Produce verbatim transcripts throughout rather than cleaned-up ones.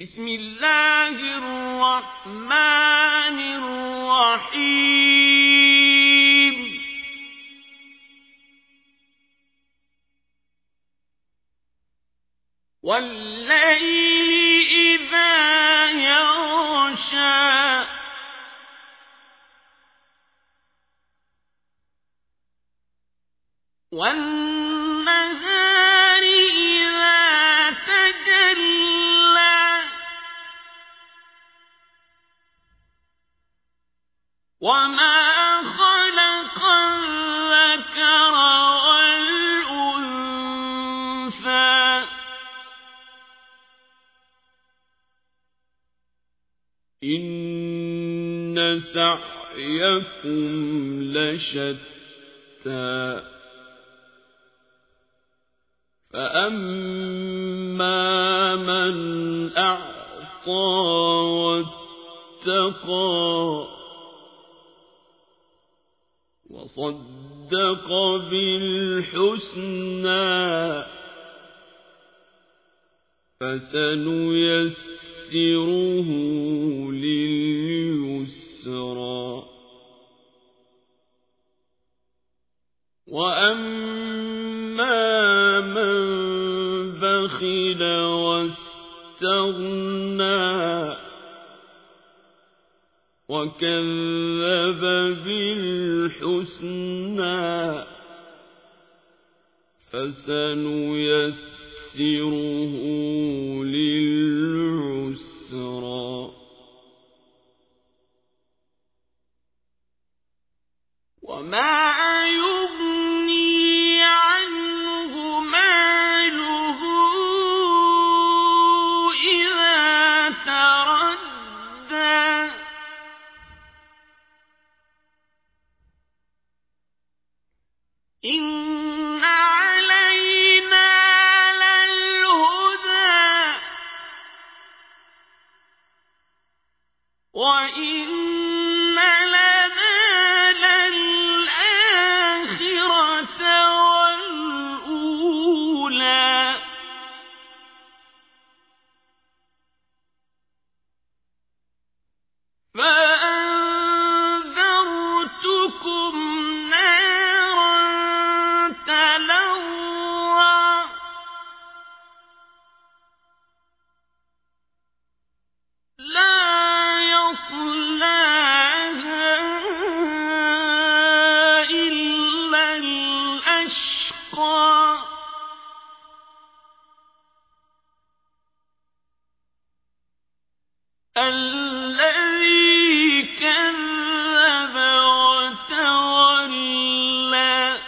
بسم الله الرحمن الرحيم والليل إذا يغشى والنهار إذا تجلى وما خلق الذكر والأنثى إن سعيكم لشتى فأما من أعطى واتقى وصدق بالحسنى فسنيسره لليسرى وأما من بخل واستغنى وكذب بالحسنى فسنيسره للعسرى وما إن علينا للهدى وإن لنا للآخرة والأولى فأنذرتكم الذي كذب وتولى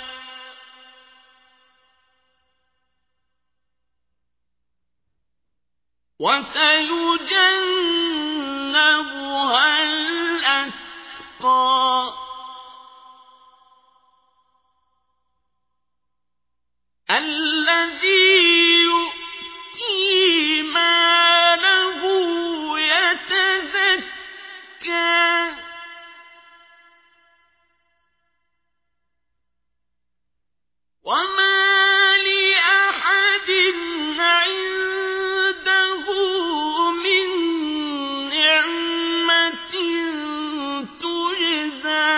وسيجنبها الأتقى الذي يؤتي ماله يتزكى وما لأحد عنده من نعمة تجزى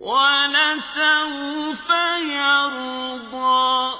ولسوف يرضى.